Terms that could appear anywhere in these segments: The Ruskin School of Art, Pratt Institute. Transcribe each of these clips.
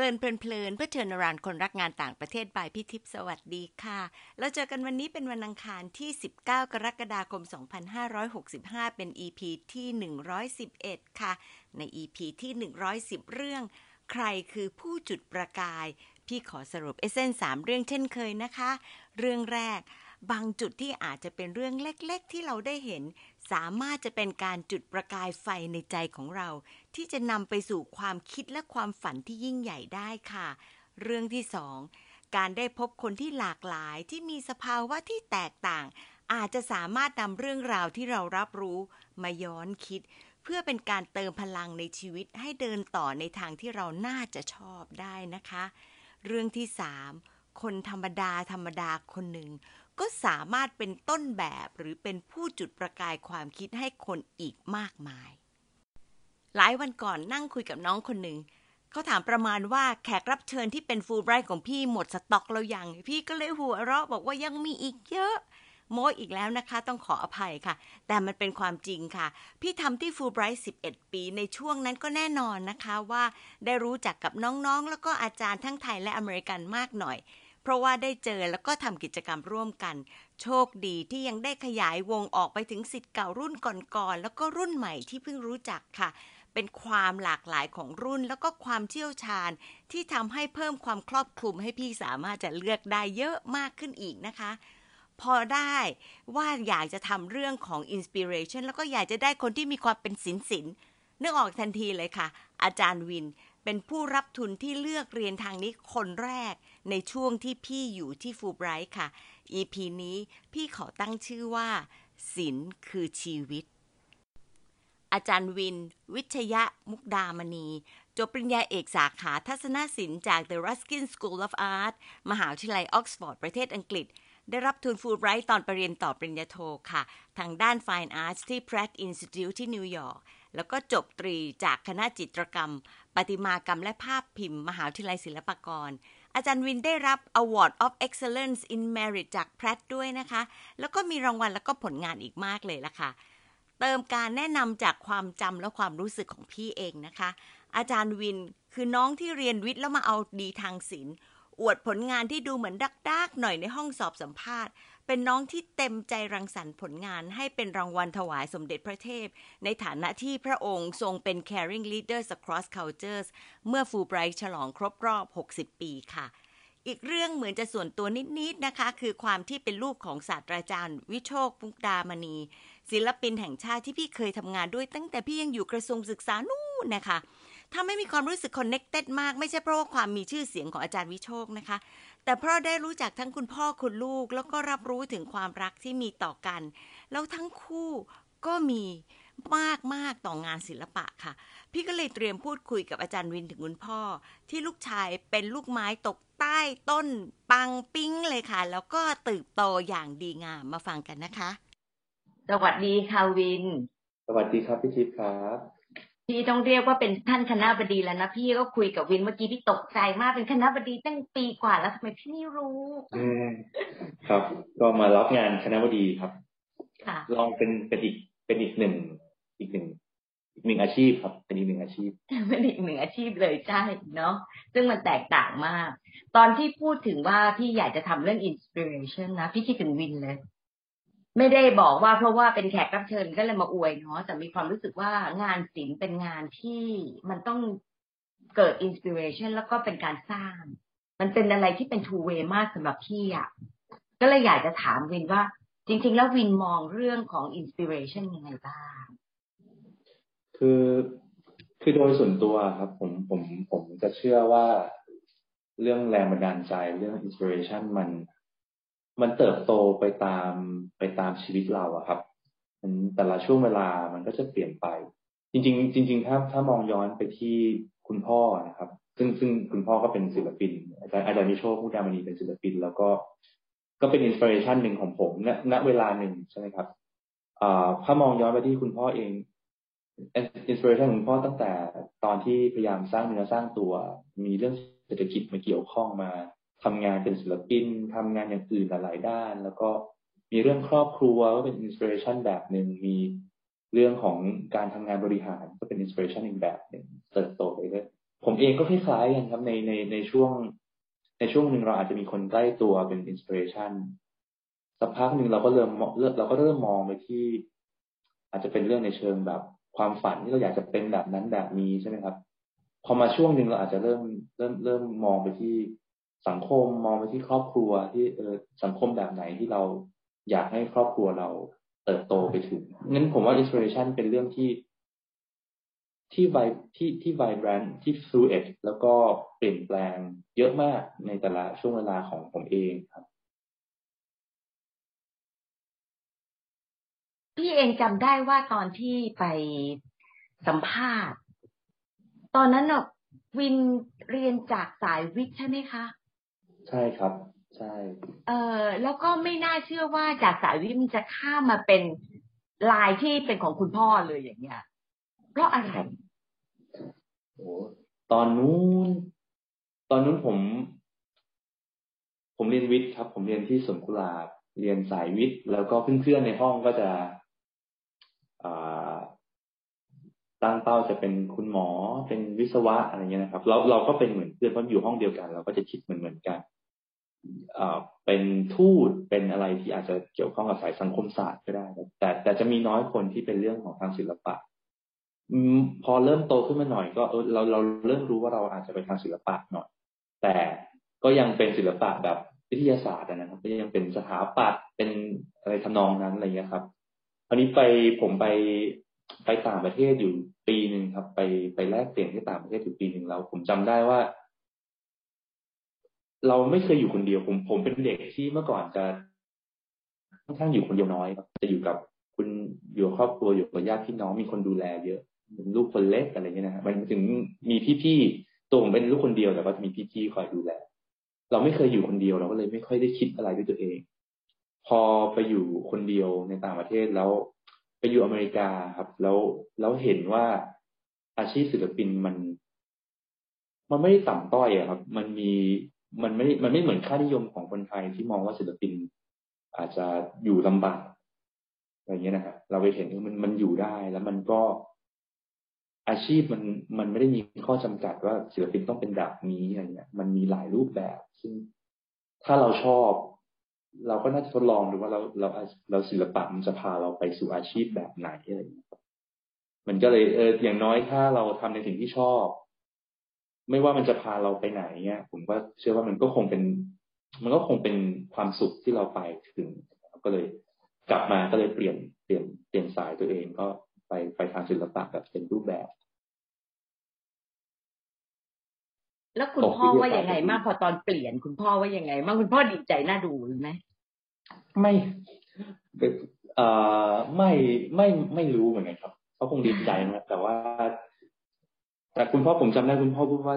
เลินเพลินเพื่อเทิร์นอราน์คนรักงานต่างประเทศบายพี่ทิพย์สวัสดีค่ะเราเจอกันวันนี้เป็นวันอังคารที่19กรกฎาคม2565เป็น EP ที่111ค่ะใน EP ที่110เรื่องใครคือผู้จุดประกายพี่ขอสรุปเอเซน3เรื่องเช่นเคยนะคะเรื่องแรกบางจุดที่อาจจะเป็นเรื่องเล็กๆที่เราได้เห็นสามารถจะเป็นการจุดประกายไฟในใจของเราที่จะนำไปสู่ความคิดและความฝันที่ยิ่งใหญ่ได้ค่ะเรื่องที่2การได้พบคนที่หลากหลายที่มีสภาวะที่แตกต่างอาจจะสามารถนำเรื่องราวที่เรารับรู้มาย้อนคิดเพื่อเป็นการเติมพลังในชีวิตให้เดินต่อในทางที่เราน่าจะชอบได้นะคะเรื่องที่3คนธรรมดาคนหนึ่งก็สามารถเป็นต้นแบบหรือเป็นผู้จุดประกายความคิดให้คนอีกมากมายหลายวันก่อนนั่งคุยกับน้องคนหนึ่งเขาถามประมาณว่าแขกรับเชิญที่เป็นฟูลไบรท์ของพี่หมดสต็อกแล้วยังพี่ก็เลยหัวเราะบอกว่ายังมีอีกเยอะโม้อีกแล้วนะคะต้องขออภัยค่ะแต่มันเป็นความจริงค่ะพี่ทำที่ฟูลไบรท์11ปีในช่วงนั้นก็แน่นอนนะคะว่าได้รู้จักกับน้องๆแล้วก็อาจารย์ทั้งไทยและอเมริกันมากหน่อยเพราะว่าได้เจอแล้วก็ทำกิจกรรมร่วมกันโชคดีที่ยังได้ขยายวงออกไปถึงศิษย์เก่ารุ่นก่อนๆแล้วก็รุ่นใหม่ที่เพิ่งรู้จักค่ะเป็นความหลากหลายของรุ่นแล้วก็ความเชี่ยวชาญที่ทำให้เพิ่มความครอบคลุมให้พี่สามารถจะเลือกได้เยอะมากขึ้นอีกนะคะพอได้ว่าอยากจะทำเรื่องของอินสปิเรชันแล้วก็อยากจะได้คนที่มีความเป็นศิลป์นึกออกทันทีเลยค่ะอาจารย์วินเป็นผู้รับทุนที่เลือกเรียนทางนี้คนแรกในช่วงที่พี่อยู่ที่ฟูลไบรท์ค่ะ EP นี้พี่ขอตั้งชื่อว่าศิลป์คือชีวิตอาจารย์วินวิชยะมุกดามณีจบปริญญาเอกสาขาทัศนศิลป์จาก The Ruskin School of Art มหาวิทยาลัยออกซฟอร์ดประเทศอังกฤษได้รับทุนฟูลไบรท์ตอนไปเรียนต่อปริญญาโทค่ะทางด้าน Fine Arts ที่ Pratt Institute ที่นิวยอร์กแล้วก็จบตรีจากคณะจิตรกรรมประติมากรรมและภาพพิมพ์มหาวิทยาลัยศิลปากรอาจารย์วินได้รับ Award of Excellence in Merit จาก Pratt ด้วยนะคะแล้วก็มีรางวัลแล้วก็ผลงานอีกมากเลยล่ะค่ะเติมการแนะนำจากความจำและความรู้สึกของพี่เองนะคะอาจารย์วินคือน้องที่เรียนวิทย์แล้วมาเอาดีทางศิลป์อวดผลงานที่ดูเหมือนดักๆหน่อยในห้องสอบสัมภาษณ์เป็นน้องที่เต็มใจรังสรรค์ผลงานให้เป็นรางวัลถวายสมเด็จพระเทพในฐานะที่พระองค์ทรงเป็น Caring Leaders Across Cultures เมื่อฟูลไบรท์ฉลองครบรอบ60ปีค่ะอีกเรื่องเหมือนจะส่วนตัวนิดๆนะคะคือความที่เป็นลูกของศาสตราจารย์วิโชคมุกดามณีศิลปินแห่งชาติที่พี่เคยทำงานด้วยตั้งแต่พี่ยังอยู่กระทรวงศึกษานู่นนะคะถ้าไม่มีความรู้สึก connected มากไม่ใช่เพราะว่าความมีชื่อเสียงของอาจารย์วิโชคนะคะแต่เพราะได้รู้จักทั้งคุณพ่อคุณลูกแล้วก็รับรู้ถึงความรักที่มีต่อกันแล้วทั้งคู่ก็มีมากต่องานศิลปะค่ะพี่ก็เลยเตรียมพูดคุยกับอาจารย์วินถึงคุณพ่อที่ลูกชายเป็นลูกไม้ตกใต้ต้นปังปิ้งเลยค่ะแล้วก็เติบโตอย่างดีงามมาฟังกันนะคะสวัสดีค่ะวินสวัสดีครับพี่ทิพย์ครับพี่ต้องเรียกว่าเป็นท่านคณบดีแล้วนะพี่ก็คุยกับวินเมื่อกี้พี่ตกใจมากเป็นคณบดีตั้งปีกว่าแล้วทำไมพี่ไม่รู้ครับก็มารับงานคณบดีครับลองเป็นอีกหนึ่งอาชีพครับเป็นอีกหนึ่งอาชีพเป็นอีกหนึ่งอาชีพเลยใช่เนาะซึ่งมันแตกต่างมากตอนที่พูดถึงว่าพี่อยากจะทำเรื่อง inspiration นะพี่คิดถึงวินเลยไม่ได้บอกว่าเพราะว่าเป็นแขกรับเชิญก็เลยมาอวยเนาะแต่มีความรู้สึกว่างานศิลป์เป็นงานที่มันต้องเกิด inspiration แล้วก็เป็นการสร้างมันเป็นอะไรที่เป็น two way มากสำหรับพี่อ่ะก็เลยอยากจะถามวินว่าจริงๆแล้ววินมองเรื่องของ inspiration ยังไงบ้างคือโดยส่วนตัวครับผมจะเชื่อว่าเรื่องแรงบันดาลใจเรื่อง inspiration มันเติบโตไปตามชีวิตเราอะครับแต่ละช่วงเวลามันก็จะเปลี่ยนไปจริงๆถ้ามองย้อนไปที่คุณพ่อนะครับซึ่งคุณพ่อก็เป็นศิลปินอาจารย์มิโชคมุกดามณีเป็นศิลปินแล้วก็เป็นอินสปิเรชันหนึ่งของผมณเวลาหนึ่งใช่ไหมครับถ้ามองย้อนไปที่คุณพ่อเองอินสปิเรชันของพ่อตั้งแต่ตอนที่พยายามสร้างเนื้อสร้างตัวมีเรื่องเศรษฐกิจมาเกี่ยวข้องมาทำงานเป็นศิลปินทำงานอย่างอื่นหลายด้านแล้วก็มีเรื่องครอบครัวก็เป็นอินสปิเรชันแบบหนึ่งมีเรื่องของการทำงานบริหารก็เป็นอินสปิเรชันอีกแบบหนึ่งเติบโตไปเรื่อย ผมเองก็คล้ายๆกันครับในช่วงหนึ่งเราอาจจะมีคนใกล้ตัวเป็นอินสปิเรชันสักพักหนึ่งเราก็เริ่มมองไปที่อาจจะเป็นเรื่องในเชิงแบบความฝันที่เราอยากจะเป็นแบบนั้นแบบนี้ใช่ไหมครับพอมาช่วงหนึ่งเราอาจจะเริ่มมองไปที่สังคมมองไปที่ครอบครัวที่สังคมแบบไหนที่เราอยากให้ครอบครัวเราเติบโตไปถึงงั้นผมว่า inspiration เป็นเรื่องที่ vibrant ที่ fluid แล้วก็เปลี่ยนแปลงเยอะมากในแต่ละช่วงเวลาของผมเองครับพี่เองจำได้ว่าตอนที่ไปสัมภาษณ์ตอนนั้นน่ะวินเรียนจากสายวิทย์ใช่ไหมคะใช่ครับใช่แล้วก็ไม่น่าเชื่อว่าจากสายวิทย์มันจะข้ามมาเป็นลายที่เป็นของคุณพ่อเลยอย่างเงี้ยเพราะอะไรโอ้ตอนนู้นผมเรียนวิทย์ครับผมเรียนที่สวนกุหลาบเรียนสายวิทย์แล้วก็เพื่อนๆในห้องก็จะตั้งเป้าจะเป็นคุณหมอเป็นวิศวะอะไรเงี้ยนะครับเราก็เป็นเหมือนเพื่อนเพราะอยู่ห้องเดียวกันเราก็จะคิดเหมือนกันเป็นทูตเป็นอะไรที่อาจจะเกี่ยวข้องกับสายสังคมศาสตร์ก็ได้แต่จะมีน้อยคนที่เป็นเรื่องของทางศิลปะพอเริ่มโตขึ้นมาหน่อยก็เราเริ่มรู้ว่าเราอาจจะไปทางศิลปะหน่อยแต่ก็ยังเป็นศิลปะแบบวิทยาศาสตร์นะครับก็ยังเป็นสถาปัตย์เป็นอะไรทำนองนั้นอะไรเงี้ยครับคราวนี้ผมไปต่างประเทศอยู่ปีหนึ่งครับไปแลกเปลี่ยนที่ต่างประเทศอยู่ปีหนึ่งแล้วผมจำได้ว่าเราไม่เคยอยู่คนเดียวผมเป็นเด็กที่เมื่อก่อนจะค่อนข้างอยู่คนเดียวน้อยครับจะอยู่กับคุณอยู่ครอบครัวอยู่กับญาติพี่น้องมีคนดูแลเยอะเป็นลูกคนเล็กอะไรเงี้ยนะครับมันถึงมีพี่ๆตัวผมเป็นลูกคนเดียวแต่ว่าจะมีพี่ๆคอยดูแลเราไม่เคยอยู่คนเดียวเราก็เลยไม่ค่อยได้คิดอะไรด้วยตัวเองพอไปอยู่คนเดียวในต่างประเทศแล้วไปอยู่อเมริกาครับแล้วเห็นว่าอาชีพศิลปินมันไม่ได้ต่ำต้อยอะครับมันไม่เหมือนค่านิยมของคนไทยที่มองว่าศิลปินอาจจะอยู่ลำบากอะไรเงี้ยนะครับเราไปเห็นว่ามันอยู่ได้แล้วมันก็อาชีพมันไม่ได้มีข้อจำกัดว่าศิลปินต้องเป็นแบบนี้อะไรเงี้ยมันมีหลายรูปแบบซึ่งถ้าเราชอบเราก็น่าจะทดลองดูว่าเราศิลปะมันจะพาเราไปสู่อาชีพแบบไหนอะไรอย่างเงี้ยมันก็เลยอย่างน้อยถ้าเราทำในสิ่งที่ชอบไม่ว่ามันจะพาเราไปไหนเงี้ยผมก็เชื่อว่ามันก็คงเป็นความสุขที่เราไปถึงก็เลยกลับมาก็เลยเปลี่ยนสายตัวเองก็ไปทางศิลปะแบบเต็มรูปแบบแล้วคุณพ่อว่ายังไงมากพอตอนเปลี่ยนคุณพ่อว่ายังไงมากคุณพ่อดีใจน่าดูไหมไม่รู้เหมือนกันครับเขาคงดีใจนะแต่ว่าแต่คุณพ่อผมจำได้คุณพ่อพูดว่า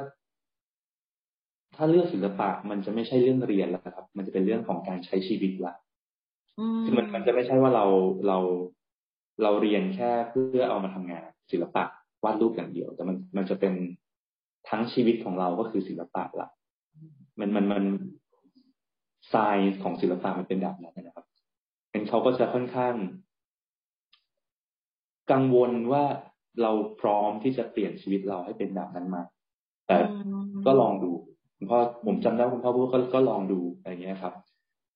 ถ้าเลือกศิลปะมันจะไม่ใช่เรื่องเรียนแล้วครับมันจะเป็นเรื่องของการใช้ชีวิตละคือมันจะไม่ใช่ว่าเราเรียนแค่เพื่อเอามาทำงานศิลปะวาดรูปอย่างเดียวแต่มันจะเป็นทั้งชีวิตของเราก็คือศิลปะละมันไซส์ของศิลปะมันเป็นแบบนั้นนะครับเป็นเขาก็จะค่อนข้างกังวลว่าเราพร้อมที่จะเปลี่ยนชีวิตเราให้เป็นแบบนั้นมาแต่ก็ลองดูคุณพ่อผมจำได้คุณพ่อพูดก็ลองดูอะไรอย่างเงี้ยครับ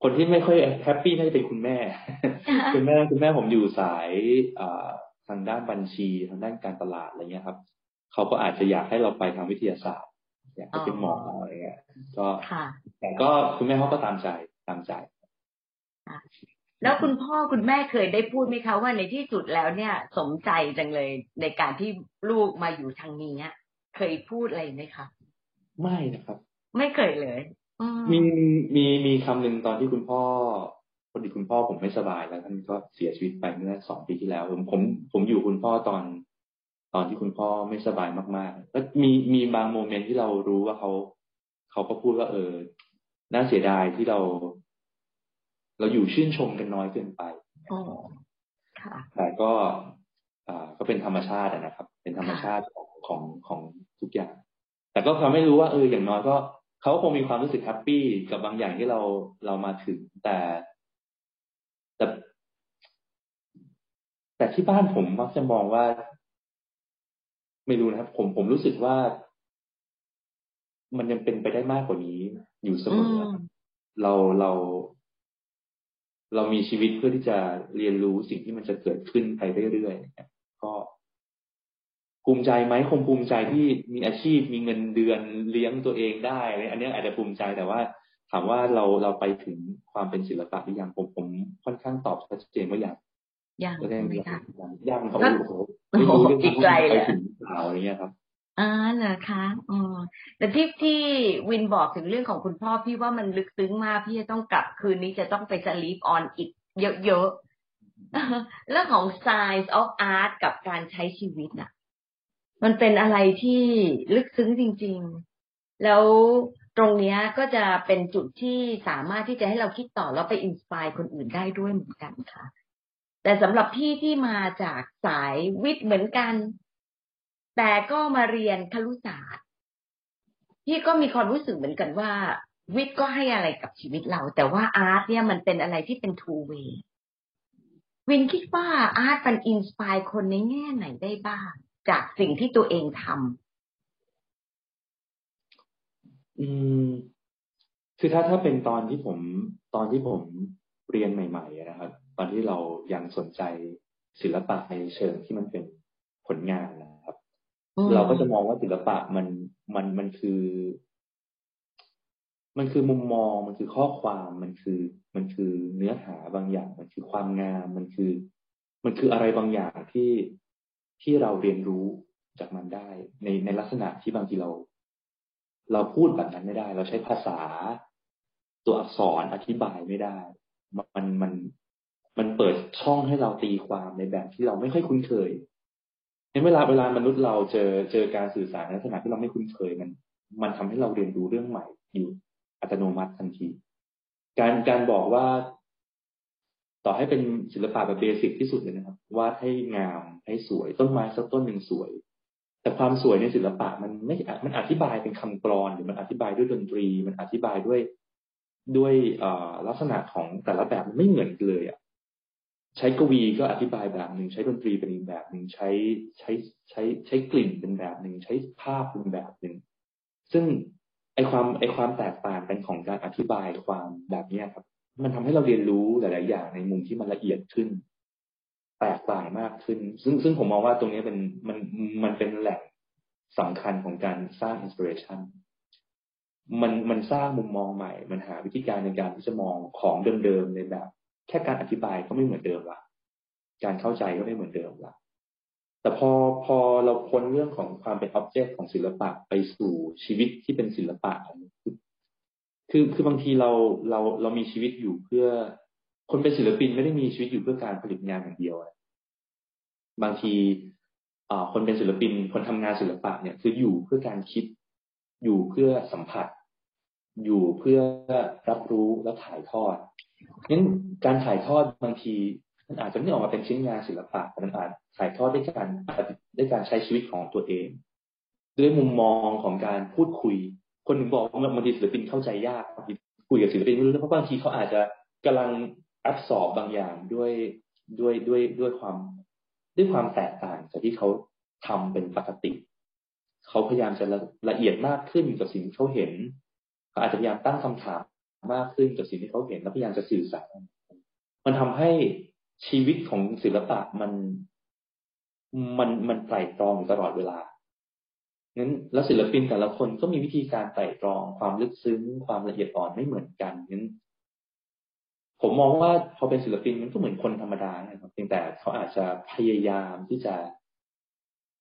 คนที่ไม่ค่อยแฮปปี้น่าจะเป็นคุณแม่ คุณแม่ผมอยู่สายทางด้านบัญชีทางด้านการตลาดอะไรเงี้ยครับเขาก็อาจจะอยากให้เราไปทางวิทยาศาสตร์อยากเป็นหมออะไรเงี้ยก็แต่ก็คุณแม่เขาก็ตามใจแล้วคุณพ่อคุณแม่เคยได้พูดไหมคะว่าในที่สุดแล้วเนี่ยสมใจจังเลยในการที่ลูกมาอยู่ทางนี้เคยพูดอะไรไหมคะไม่นะครับไม่เคยเลยมีคำหนึ่งตอนที่คุณพ่อพอดีคุณพ่อผมไม่สบายแล้วท่านก็เสียชีวิตไปเมื่อ2 ปีที่แล้วผมอยู่คุณพ่อตอนที่คุณพ่อไม่สบายมากๆก็มีบางโมเมนต์ที่เรารู้ว่าเขาก็พูดว่าน่าเสียดายที่เราอยู่ชื่นชมกันน้อยเกินไปอ๋อค่ะแต่ก็เป็นธรรมชาตินะครับเป็นธรรมชาติของทุกอย่างแต่ก็ทำให้รู้ว่าอย่างน้อยก็เขาคงมีความรู้สึกแฮปปี้กับบางอย่างที่เรามาถึงแต่ที่บ้านผมมักจะมองว่าไม่รู้นะครับผมรู้สึกว่า มันยังเป็นไปได้มากกว่านี้อยู่เสมอเรามีชีวิตเพื่อที่จะเรียนรู้สิ่งที่มันจะเกิดขึ้นไปเรื่อยๆก็ภูมิใจไหมคงภูมิใจที่มีอาชีพมีเงินเดือนเลี้ยงตัวเองได้อันนี้อาจจะภูมิใจแต่ว่าถามว่าเราไปถึงความเป็นศิลปะหรือยังผมค่อนข้างตอบชัดเจนว่ายังเลยค่ะยังเขาอยู่อีกไกลเลยอะไรเงี้ยครับเหรอคะแต่ที่วินบอกถึงเรื่องของคุณพ่อพี่ว่ามันลึกซึ้งมากพี่จะต้องกลับคืนนี้จะต้องไปสลีปออนอีกเยอะๆเรื่องของ science of art กับการใช้ชีวิตน่ะมันเป็นอะไรที่ลึกซึ้งจริงๆแล้วตรงนี้ก็จะเป็นจุดที่สามารถที่จะให้เราคิดต่อแล้วไปอินสไปร์คนอื่นได้ด้วยเหมือนกันค่ะแต่สำหรับพี่ที่มาจากสายวิทย์เหมือนกันแต่ก็มาเรียนครุศาสตร์พี่ก็มีความรู้สึกเหมือนกันว่าวิทย์ก็ให้อะไรกับชีวิตเราแต่ว่าอาร์ตเนี่ยมันเป็นอะไรที่เป็น two way วินคิดว่าอาร์ตมันอินสไปร์คนในแง่ไหนได้บ้างจากสิ่งที่ตัวเองทำคือถ้าเป็นตอนที่ผมเรียนใหม่ๆนะครับตอนที่เรายังสนใจศิลปะในเชิงที่มันเป็นผลงานนะครับเราก็จะมองว่าศิลปะมันคือมุมมองมันคือข้อความมันคือเนื้อหาบางอย่างมันคือความงามมันคืออะไรบางอย่างที่เราเรียนรู้จากมันได้ในลักษณะที่บางทีเราพูดแบบนั้นไม่ได้เราใช้ภาษาตัวอักษรอธิบายไม่ได้มันเปิดช่องให้เราตีความในแบบที่เราไม่ค่อยคุ้นเคยในเวลา มนุษย์เราเจอการสื่อสารในลักษณะที่เราไม่คุ้นเคยมันทำให้เราเรียนรู้เรื่องใหม่อยู่อัตโนมัติทันทีการบอกว่าต่อให้เป็นศิลปะแบบเบสิกที่สุดเลยนะครับวาดให้งามให้สวยต้นไม้สักต้นหนึ่งสวยแต่ความสวยในศิลปะมันอธิบายเป็นคำกลอนหรือมันอธิบายด้วยดนตรีมันอธิบายด้วยลักษณะของแต่ละแบบมันไม่เหมือนกันเลยอ่ะใช้กวีก็อธิบายแบบนึงใช้ดนตรีเป็นอีกแบบนึงใช้กลิ่นเป็นแบบนึงใช้ภาพเป็นแบบนึงซึ่งไอความแตกต่างกันของการอธิบายความแบบนี้ครับมันทำให้เราเรียนรู้หลายๆอย่างในมุมที่มันละเอียดขึ้นแตกต่างมากขึ้นซึ่งผมมองว่าตรงนี้เป็นมันเป็นแหล่งสำคัญของการสร้าง inspiration มันสร้างมุมมองใหม่มันหาวิธีการในการที่จะมองของเดิมๆในแบบแค่การอธิบายก็ไม่เหมือนเดิมละการเข้าใจก็ไม่เหมือนเดิมละแต่พอเราพ้นเรื่องของความเป็น object ของศิลปะไปสู่ชีวิตที่เป็นศิลปะคือบางทีเรามีชีวิตอยู่เพื่อคนเป็นศิลปินไม่ได้มีชีวิตอยู่เพื่อการผลิตงานอย่างเดียวบางทีคนเป็นศิลปินคนทำงานศิลปะเนี่ยคืออยู่เพื่อการคิดอยู่เพื่อสัมผัสอยู่เพื่อรับรู้และถ่ายทอดงั้นการถ่ายทอดบางทีมันอาจจะไม่ออกมาเป็นชิ้นงานศิลปะแต่มันอาจถ่ายทอดด้วยการใช้ชีวิตของตัวเองด้วยมุมมองของการพูดคุยคนหนึ่งบอกว่าบางทีศิลปินเข้าใจยากคุยกับศิลปินไม่รู้เพราะบางทีเขาอาจจะกำลังอับสอบบางอย่างด้วยความแตกต่างจากที่เขาทำเป็นปกติเขาพยายามจะละเอียดมากขึ้นกับสิ่งที่เขาเห็นเขาอาจจะพยายามตั้งคำถามมากขึ้นกับสิ่งที่เขาเห็นและพยายามจะสื่อสารมันทำให้ชีวิตของศิลปะมันไตร่ตรองอยู่ตลอดเวลางั้นแล้วศิลปินแต่ละคนก็มีวิธีการไตร่ตรองความลึกซึ้งความละเอียดอ่อนไม่เหมือนกันงั้นผมมองว่าพอเป็นศิลปินมันก็เหมือนคนธรรมดานะครับเพียงแต่เขาอาจจะพยายามที่จะ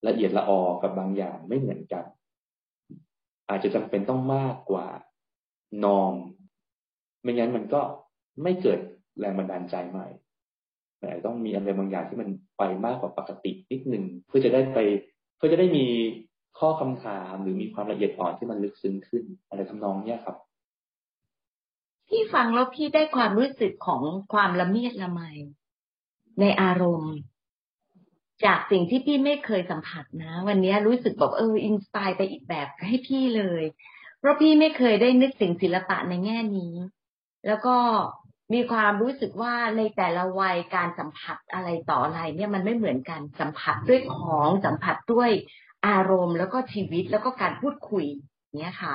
ละเอียดละออกับบางอย่างไม่เหมือนกันอาจจะจำเป็นต้องมากกว่านอมไม่งั้นมันก็ไม่เกิดแรงบันดาลใจใหม่แต่ต้องมีอะไรบางอย่างที่มันไปมากกว่าปกตินิดนึงเพื่อจะได้มีข้อคำถามหรือมีความละเอียดอ่อนที่มันลึกซึ้งขึ้นอะไรทำนองเนี้ยครับพี่ฟังแล้วพี่ได้ความรู้สึกของความละเมียดละไมในอารมณ์จากสิ่งที่พี่ไม่เคยสัมผัสนะวันนี้รู้สึกแบบอินสไปร์ไปอีกแบบให้พี่เลยเพราะพี่ไม่เคยได้นึกถึงศิลปะในแง่นี้แล้วก็มีความรู้สึกว่าในแต่ละวัยการสัมผัสอะไรต่ออะไรเนี่ยมันไม่เหมือนกันสัมผัสด้วยของสัมผัสด้วยอารมณ์แล้วก็ชีวิตแล้วก็การพูดคุยเนี่ยค่ะ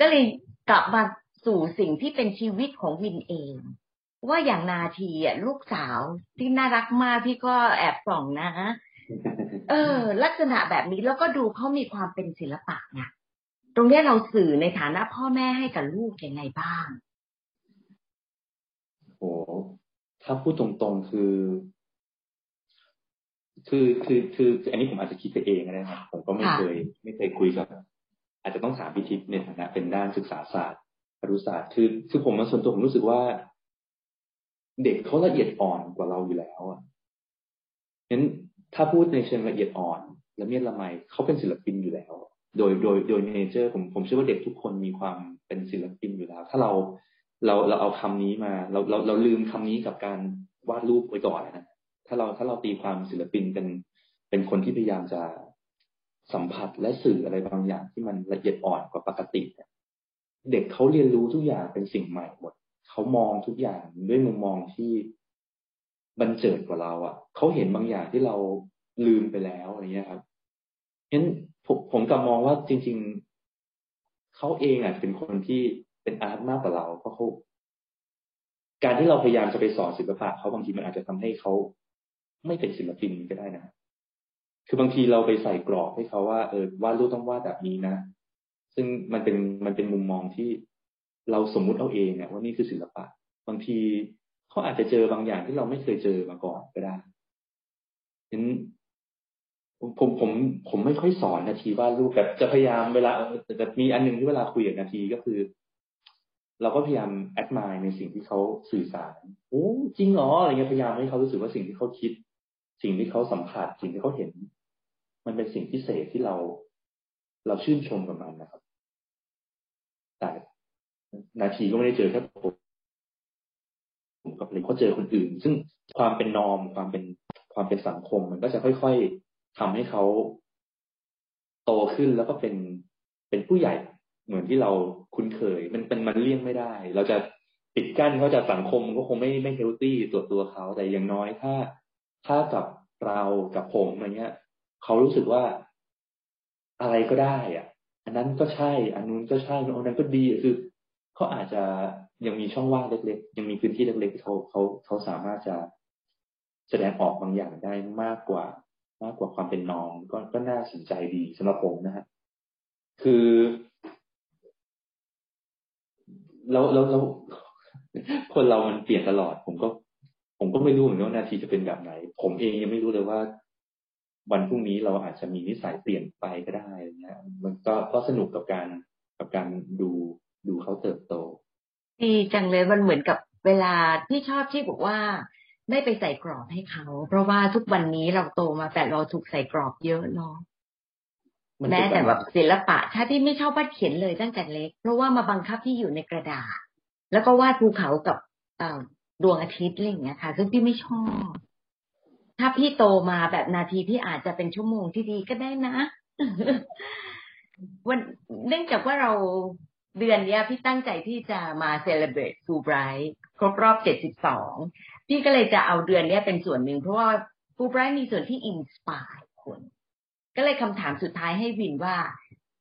ก็เลยกลับมาสู่สิ่งที่เป็นชีวิตของวินเองว่าอย่างนาทีอ่ะลูกสาวที่น่ารักมากพี่ก็แอบส่องนะลักษณะแบบนี้แล้วก็ดูเขามีความเป็นศิลปะไงตรงนี้เราสื่อในฐานะพ่อแม่ให้กับลูกยังไงบ้างโอ้ถ้าพูดตรงๆคืออันนี้ผมอาจจะคิดไปเองนะครับผมก็ไม่เคยคุยกับอาจจะต้องถามพี่ทิพย์ในฐานะเป็นด้านศึกษาศาสตร์ครุศาสตร์คือผมมาส่วนตัวผมรู้สึกว่าเด็กเขาละเอียดอ่อนกว่าเราอยู่แล้วอ่ะงั้นถ้าพูดในเชิงละเอียดอ่อนละเมียดละไมเขาเป็นศิลปินอยู่แล้วโดยเนเจอร์ผมเชื่อว่าเด็กทุกคนมีความเป็นศิลปินอยู่แล้วถ้าเราเอาคำนี้มาเราลืมคำนี้กับการวาดรูปไว้ก่อนนะถ้าเราตีความศิลปินเป็นคนที่พยายามจะสัมผัสและสื่ออะไรบางอย่างที่มันละเอียดอ่อนกว่าปกติเด็กเขาเรียนรู้ทุกอย่างเป็นสิ่งใหม่หมดเขามองทุกอย่างด้วยมุมมองที่บันเจิดกว่าเราอ่ะเขาเห็นบางอย่างที่เราลืมไปแล้วอะไรเงี้ยครับงั้นผมกลับมองว่าจริงๆเขาเองอ่ะเป็นคนที่เป็นอาร์ตมากกว่าเราเพราะเขาการที่เราพยายามจะไปสอนศิลปะเขาบางทีมันอาจจะทำให้เขาไม่เป็นศิลปินก็ได้นะคือบางทีเราไปใส่กรอบให้เขาว่าวาดรูปต้องวาดแบบนี้นะซึ่งมันเป็นมุมมองที่เราสมมุติเอาเองเนี่ยว่านี่คือศิลปะบางทีเขาอาจจะเจอบางอย่างที่เราไม่เคยเจอมาก่อนก็ได้ฉะนั้นผมไม่ค่อยสอนนาทีวาดรูปแบบจะพยายามเวลาแต่มีอันนึงที่เวลาคุยกับนาทีก็คือเราก็พยายามแอดมายในสิ่งที่เขาสื่อสารโอ้จริงเหรออะไรเงี้ยพยายามให้เขารู้สึกว่าสิ่งที่เขาคิดสิ่งที่เขาสัมผัสสิ่งที่เขาเห็นมันเป็นสิ่งพิเศษที่เราชื่นชมกับมันนะครับแต่นาทีก็ไม่ได้เจอแค่ผมกับเลยเขาเจอคนอื่นซึ่งความเป็นนอร์มความเป็นสังคมมันก็จะค่อยๆทำให้เขาโตขึ้นแล้วก็เป็นผู้ใหญ่เหมือนที่เราคุ้นเคยมันเลี่ยงไม่ได้เราจะปิดกั้นเขาจากสังคมก็คงไม่เฮลตี้ตัวเขาแต่อย่างน้อยถ้ากับเรากับผมอะไรเงี้ยเขารู้สึกว่าอะไรก็ได้อ่ะอันนั้นก็ใช่อันนู้นก็ใช่อันนั้นก็ดีคือเขาอาจจะยังมีช่องว่างเล็กๆยังมีพื้นที่เล็กๆที่เขาสามารถจะแสดงออกบางอย่างได้มากกว่าความเป็นนอร์มก็น่าสนใจดีสำหรับผมนะฮะคือแล้วคนเรามันเปลี่ยนตลอดผมก็ไม่รู้เหมือนกันว่านาทีจะเป็นแบบไหนผมเองยังไม่รู้เลยว่าวันพรุ่งนี้เราอาจจะมีนิสัยเปลี่ยนไปก็ได้นะมันก็สนุกกับการดูเขาเติบโตดีจังเลยมันเหมือนกับเวลาที่ชอบที่บอกว่าไม่ไปใส่กรอบให้เขาเพราะว่าทุกวันนี้เราโตมาแต่เราถูกใส่กรอบเยอะเนาะแม้แต่แบบศิลปะถ้าที่ไม่ชอบวาดเขียนเลยตั้งแต่เล็กเพราะว่ามาบังคับที่อยู่ในกระดาษแล้วก็วาดภูเขากับดวงอาทิตย์อะไรอย่างเงี้ยค่ะซึ่งพี่ไม่ชอบถ้าพี่โตมาแบบนาทีพี่อาจจะเป็นชั่วโมงที่ดีก็ได้นะวันเนื่องจากว่าเราเดือนนี้พี่ตั้งใจที่จะมาเซเลเบรตซูไบรท์ครบรอบ72พี่ก็เลยจะเอาเดือนนี้เป็นส่วนหนึ่งเพราะว่าซูไบรท์มีส่วนที่อินสปายคนก็เลยคำถามสุดท้ายให้วินว่า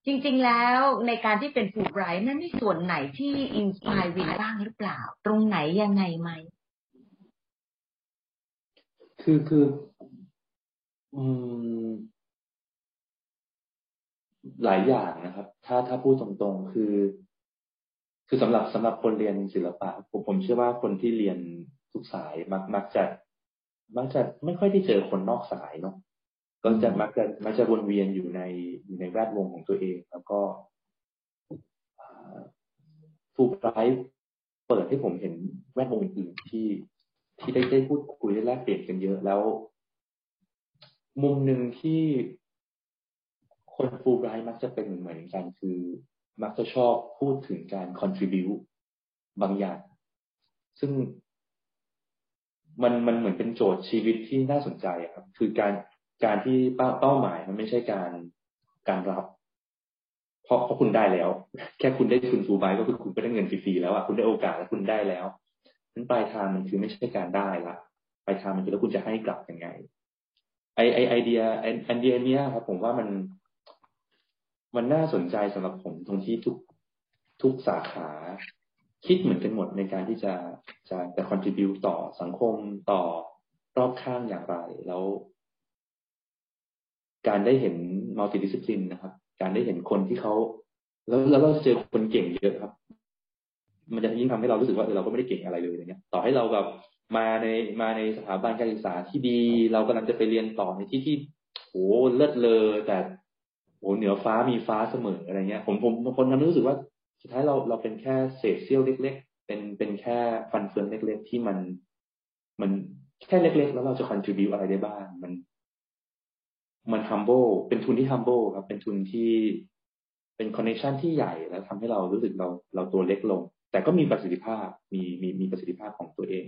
จริงๆแล้วในการที่เป็นฟูไบรท์นั้นมีส่วนไหนที่อินสปายวินบ้างหรือเปล่าตรงไหนยังไงไหมคือหลายอย่างนะครับถ้าพูดตรงๆคือสำหรับคนเรียนศิลปะผมเชื่อว่าคนที่เรียนทุกสายมักจะไม่ค่อยได้เจอคนนอกสายเนาะก็จะมักจะวนเวียนอยู่ในแวดวงของตัวเองแล้วก็ฟูไบรท์เปิดให้ผมเห็นแวดวงอื่นที่ได้พูดคุยได้แลกเปลี่ยนกันเยอะแล้วมุมหนึ่งที่คนฟูไบรท์มักจะเป็นเหมือนกันคือมักจะชอบพูดถึงการ contribute บางอย่างซึ่งมันเหมือนเป็นโจทย์ชีวิตที่น่าสนใจครับคือการที่เป้าหมายมันไม่ใช่การรับเพราะคุณได้แล้วแค่คุณได้ทุนฟูไบรท์ก็คือคุณก็ได้เงินฟรีๆแล้วอ่ะคุณได้โอกาสแล้วคุณได้แล้วนั้นปลายทางมันคือไม่ใช่การได้ละปลายทางมันคือแล้วคุณจะให้กลับยังไงไอเดียเนี้ยครับผมว่ามันน่าสนใจสำหรับผมตรงที่ทุก ทุกสาขาคิดเหมือนกันหมดในการที่จะ contribute ต่อสังคมต่อรอบข้างอย่างไรแล้วการได้เห็น multidiscipline นะครับการได้เห็นคนที่เขาแล้วเราเจอคนเก่งเยอะครับมันจะยิ่งทำให้เรารู้สึกว่าเราก็ไม่ได้เก่งอะไรเลยอย่างเงี้ยต่อให้เราแบบมาในสถาบันการศึกษาที่ดีเรากำลังจะไปเรียนต่อในที่ที่โหเลิศเลอแต่โหเหนือฟ้ามีฟ้าเสมออะไรเงี้ยผมบางคนทำรู้สึกว่าสุดท้ายเราเป็นแค่เศษเสี้ยวเล็กๆเป็นแค่ฟันเฟืองเล็กๆที่มันแค่เล็กๆแล้วเราจะ contribute อะไรได้บ้างมัน humble เป็นทุนที่ humble ครับเป็นทุนที่เป็น connection ที่ใหญ่แล้วทำให้เรารู้สึกเราตัวเล็กลงแต่ก็มีประสิทธิภาพมีประสิทธิภาพของตัวเอง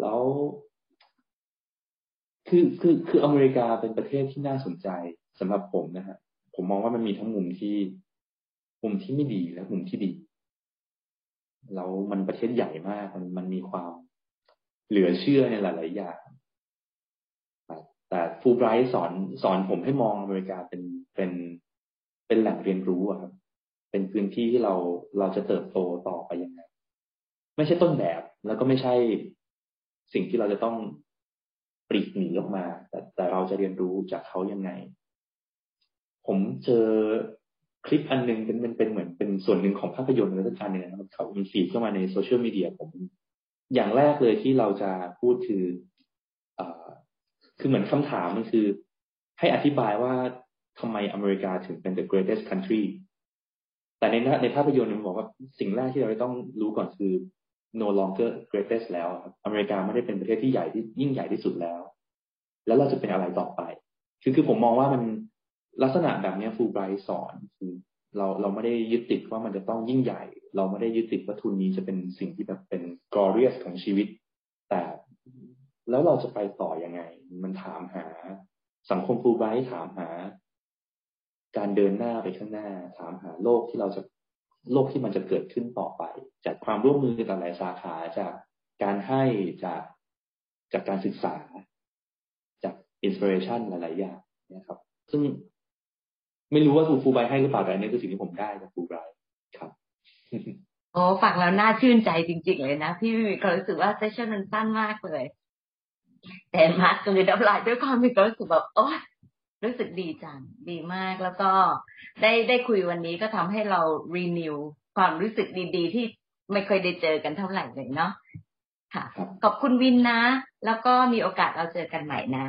แล้วคืออเมริกาเป็นประเทศที่น่าสนใจสำหรับผมนะฮะผมมองว่ามันมีทั้งมุมที่ไม่ดีและมุมที่ดีแล้วมันประเทศใหญ่มากมันมีความเหลือเชื่อในหลายๆอย่างแต่ฟูลไบรท์สอนผมให้มองอเมริกาเป็นแหล่งเรียนรู้ครับเป็นพื้นที่ที่เราจะเติบโตต่อไปยังไงไม่ใช่ต้นแบบแล้วก็ไม่ใช่สิ่งที่เราจะต้องปลีกหนีออกมาแต่เราจะเรียนรู้จากเขายังไงผมเจอคลิปอันนึงเป็นเหมือนเป็นส่วนหนึ่งของภาพยนตร์ในรัชกาลเนี่ยนะครับเขาอินฟีดเข้ามาในโซเชียลมีเดียผมอย่างแรกเลยที่เราจะพูดคือเหมือนคำถามมันคือให้อธิบายว่าทำไมอเมริกาถึงเป็น the greatest country แต่ในภาพยนตร์มันบอกว่าสิ่งแรกที่เราต้องรู้ก่อนคือ no longer greatest แล้วครับอเมริกาไม่ได้เป็นประเทศที่ใหญ่ที่ยิ่งใหญ่ที่สุดแล้วเราจะเป็นอะไรต่อไปคือผมมองว่ามันลักษณะแบบนี้ฟูลไบรท์สอนคือเราไม่ได้ยึดติดว่ามันจะต้องยิ่งใหญ่เราไม่ได้ยึดติดว่าทุนนี้จะเป็นสิ่งที่แบบเป็น glorious ของชีวิตแต่แล้วเราจะไปต่อยังไงมันถามหาสังคมฟูลไบรท์ถามหาการเดินหน้าไปข้างหน้าถามหาโลกที่มันจะเกิดขึ้นต่อไปจากความร่วมมือกับหลายสาขาจากการให้จากการศึกษาจาก inspiration หลายๆอย่างนะครับซึ่งไม่รู้ว่าถูกฟูลไบรท์ให้หรือเปล่าแต่อันนี้คือสิ่งที่ผมได้จากฟูลไบรท์ครับอ๋อฟังแล้วน่าชื่นใจจริงๆเลยนะพี่ก็รู้สึกว่าเซสชั่นมันสั้นมากเลยแต่มัดก็เลยดับลายด้วยความรู้สึกแบบโอ๊ยรู้สึกดีจังดีมากแล้วก็ได้คุยวันนี้ก็ทำให้เรารีนิวความรู้สึกดีๆที่ไม่เคยได้เจอกันเท่าไหร่เลยเนาะค่ะขอบคุณวินนะแล้วก็มีโอกาสเราเจอกันใหม่นะ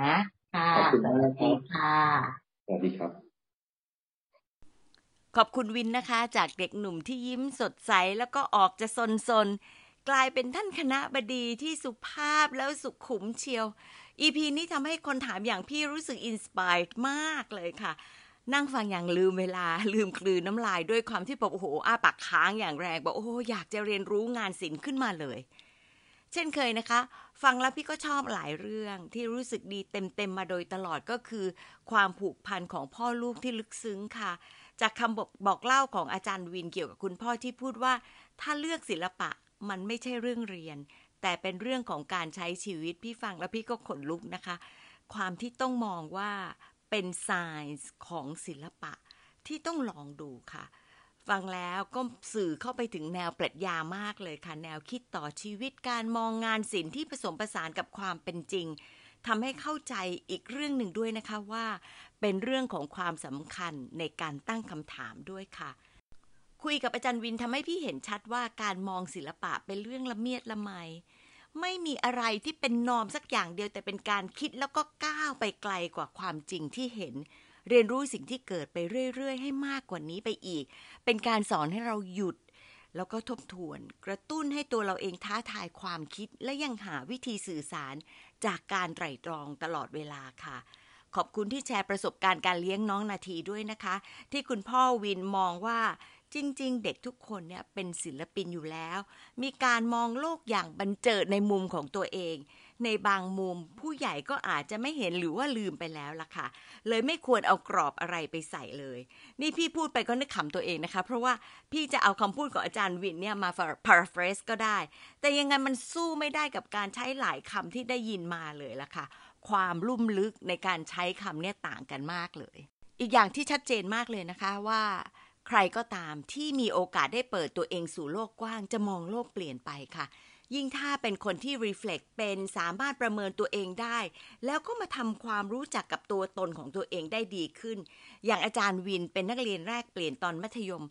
ค่ะสวัสดีค่ะสวัสดีครับขอบคุณวินนะคะจากเด็กหนุ่มที่ยิ้มสดใสแล้วก็ออกจะซนกลายเป็นท่านคณบดีที่สุภาพแล้วสุขุมเชียว EP นี้ทำให้คนถามอย่างพี่รู้สึกอินสไปร์มากเลยค่ะนั่งฟังอย่างลืมเวลาลืมกลืนน้ำลายด้วยความที่แบบโอ้โหอ้าปากค้างอย่างแรงบอกโอ้โหอยากจะเรียนรู้งานศิลป์ขึ้นมาเลยเช่นเคยนะคะฟังแล้วพี่ก็ชอบหลายเรื่องที่รู้สึกดีเต็มๆมาโดยตลอดก็คือความผูกพันของพ่อลูกที่ลึกซึ้งค่ะจากคำบอกเล่าของอาจารย์วินเกี่ยวกับคุณพ่อที่พูดว่าถ้าเลือกศิลปะมันไม่ใช่เรื่องเรียนแต่เป็นเรื่องของการใช้ชีวิตพี่ฟังแล้วพี่ก็ขนลุกนะคะความที่ต้องมองว่าเป็นไซน์ของศิลปะที่ต้องลองดูค่ะฟังแล้วก็สื่อเข้าไปถึงแนวปรัชญามากเลยค่ะแนวคิดต่อชีวิตการมองงานศิลป์ที่ผสมผสานกับความเป็นจริงทำให้เข้าใจอีกเรื่องหนึ่งด้วยนะคะว่าเป็นเรื่องของความสำคัญในการตั้งคำถามด้วยค่ะคุยกับอาจารย์วินทำให้พี่เห็นชัดว่าการมองศิลปะเป็นเรื่องละเมียดละไมไม่มีอะไรที่เป็นนอร์มสักอย่างเดียวแต่เป็นการคิดแล้วก็ก้าวไปไกลกว่าความจริงที่เห็นเรียนรู้สิ่งที่เกิดไปเรื่อยๆให้มากกว่านี้ไปอีกเป็นการสอนให้เราหยุดแล้วก็ทบทวนกระตุ้นให้ตัวเราเองท้าทายความคิดและยังหาวิธีสื่อสารจากการไตร่ตรองตลอดเวลาค่ะขอบคุณที่แชร์ประสบการณ์การเลี้ยงน้องนาทีด้วยนะคะที่คุณพ่อวินมองว่าจริงๆเด็กทุกคนเนี่ยเป็นศิลปินอยู่แล้วมีการมองโลกอย่างบันเจิดในมุมของตัวเองในบางมุมผู้ใหญ่ก็อาจจะไม่เห็นหรือว่าลืมไปแล้วล่ะค่ะเลยไม่ควรเอากรอบอะไรไปใส่เลยนี่พี่พูดไปก็นึกขำตัวเองนะคะเพราะว่าพี่จะเอาคำพูดของอาจารย์วินเนี่ยมา paraphrase ก็ได้แต่ยังไงมันสู้ไม่ได้กับการใช้หลายคำที่ได้ยินมาเลยล่ะค่ะความลุ่มลึกในการใช้คำเนี่ยต่างกันมากเลยอีกอย่างที่ชัดเจนมากเลยนะคะว่า ใครก็ตามที่มีโอกาสได้เปิดตัวเองสู่โลกกว้างจะมองโลกเปลี่ยนไปค่ะยิ่งถ้าเป็นคนที่ reflect เป็นสามารถประเมินตัวเองได้แล้วก็มาทำความรู้จักกับตัวตนของตัวเองได้ดีขึ้นอย่างอาจารย์วินเป็นนักเรียนแรกเปลี่ยนตอนมัธยม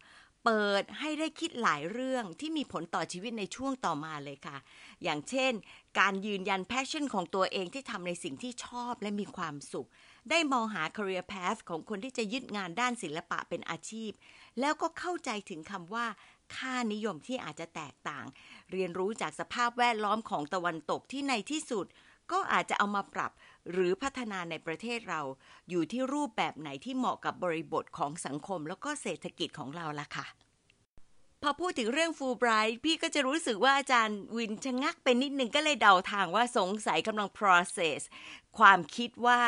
เปิดให้ได้คิดหลายเรื่องที่มีผลต่อชีวิตในช่วงต่อมาเลยค่ะอย่างเช่นการยืนยัน passion ของตัวเองที่ทำในสิ่งที่ชอบและมีความสุขได้มองหา career path ของคนที่จะยึดงานด้านศิลปะเป็นอาชีพแล้วก็เข้าใจถึงคำว่าค่านิยมที่อาจจะแตกต่างเรียนรู้จากสภาพแวดล้อมของตะวันตกที่ในที่สุดก็อาจจะเอามาปรับหรือพัฒนาในประเทศเราอยู่ที่รูปแบบไหนที่เหมาะกับบริบทของสังคมแล้วก็เศรษฐกิจของเราล่ะค่ะพอพูดถึงเรื่องฟูลไบรท์พี่ก็จะรู้สึกว่าอาจารย์วินชะงักเป็นนิดนึงก็เลยเดาทางว่าสงสัยกำลัง process ความคิดว่า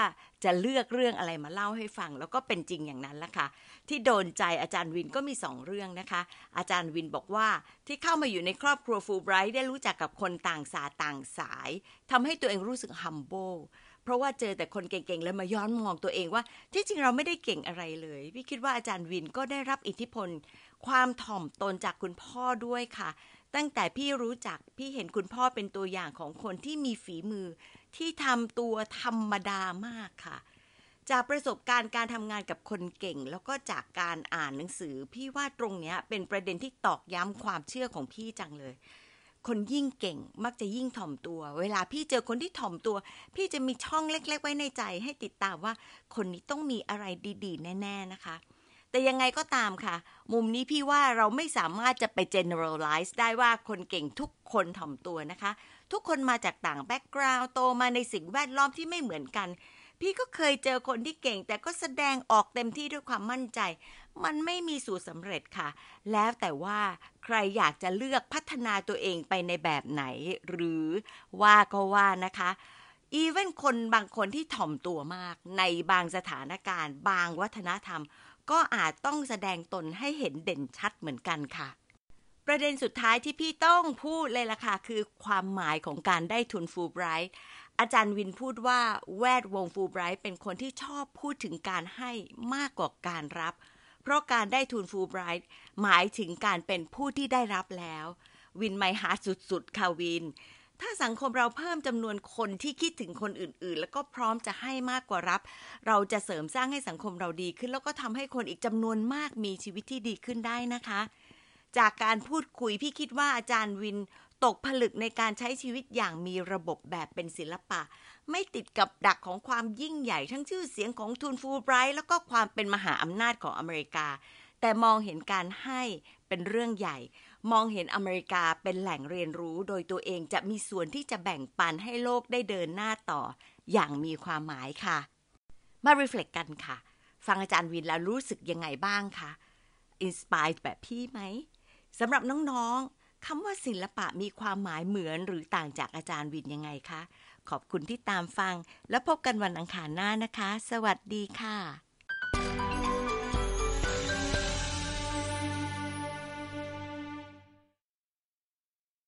จะเลือกเรื่องอะไรมาเล่าให้ฟังแล้วก็เป็นจริงอย่างนั้นล่ะค่ะที่โดนใจอาจารย์วินก็มี2เรื่องนะคะอาจารย์วินบอกว่าที่เข้ามาอยู่ในครอบครัวฟูลไบรท์ได้รู้จักกับคนต่างศาสตร์ต่างสายทำให้ตัวเองรู้สึก humbleเพราะว่าเจอแต่คนเก่งๆแล้วมาย้อนมองตัวเองว่าที่จริงเราไม่ได้เก่งอะไรเลยพี่คิดว่าอาจารย์วินก็ได้รับอิทธิพลความถ่อมตนจากคุณพ่อด้วยค่ะตั้งแต่พี่รู้จักพี่เห็นคุณพ่อเป็นตัวอย่างของคนที่มีฝีมือที่ทำตัวธรรมดามากค่ะจากประสบการณ์การทำงานกับคนเก่งแล้วก็จากการอ่านหนังสือพี่ว่าตรงเนี้ยเป็นประเด็นที่ตอกย้ำความเชื่อของพี่จังเลยคนยิ่งเก่งมักจะยิ่งถ่อมตัวเวลาพี่เจอคนที่ถ่อมตัวพี่จะมีช่องเล็กๆไว้ในใจให้ติดตามว่าคนนี้ต้องมีอะไรดีๆแน่ๆนะคะแต่ยังไงก็ตามค่ะมุมนี้พี่ว่าเราไม่สามารถจะไป generalize ได้ว่าคนเก่งทุกคนถ่อมตัวนะคะทุกคนมาจากต่าง background โตมาในสิ่งแวดล้อมที่ไม่เหมือนกันพี่ก็เคยเจอคนที่เก่งแต่ก็แสดงออกเต็มที่ด้วยความมั่นใจมันไม่มีสูตรสำเร็จค่ะแล้วแต่ว่าใครอยากจะเลือกพัฒนาตัวเองไปในแบบไหนหรือว่าก็ว่านะคะอีเว่นคนบางคนที่ถ่อมตัวมากในบางสถานการณ์บางวัฒนธรรมก็อาจต้องแสดงตนให้เห็นเด่นชัดเหมือนกันค่ะประเด็นสุดท้ายที่พี่ต้องพูดเลยล่ะค่ะคือความหมายของการได้ทุนฟูลไบรท์อาจารย์วินพูดว่าแวดวงฟูลไบรท์เป็นคนที่ชอบพูดถึงการให้มากกว่าการรับเพราะการได้ทุนฟูลไบรท์หมายถึงการเป็นผู้ที่ได้รับแล้ววินไมฮาร์ทสุดๆค่ะวินถ้าสังคมเราเพิ่มจำนวนคนที่คิดถึงคนอื่นๆแล้วก็พร้อมจะให้มากกว่ารับเราจะเสริมสร้างให้สังคมเราดีขึ้นแล้วก็ทำให้คนอีกจำนวนมากมีชีวิตที่ดีขึ้นได้นะคะจากการพูดคุยพี่คิดว่าอาจารย์วินตกผลึกในการใช้ชีวิตอย่างมีระบบแบบเป็นศิลปะไม่ติดกับดักของความยิ่งใหญ่ทั้งชื่อเสียงของทุนฟูลไบรท์แล้วก็ความเป็นมหาอำนาจของอเมริกาแต่มองเห็นการให้เป็นเรื่องใหญ่มองเห็นอเมริกาเป็นแหล่งเรียนรู้โดยตัวเองจะมีส่วนที่จะแบ่งปันให้โลกได้เดินหน้าต่ออย่างมีความหมายค่ะมา reflect กันค่ะฟังอาจารย์วินแล้วรู้สึกยังไงบ้างคะ inspired แบบพี่ไหมสำหรับน้องๆคำว่าศิลปะมีความหมายเหมือนหรือต่างจากอาจารย์วินยังไงคะขอบคุณที่ตามฟังแล้วพบกันวันอังคารหน้านะคะสวัสดีค่ะ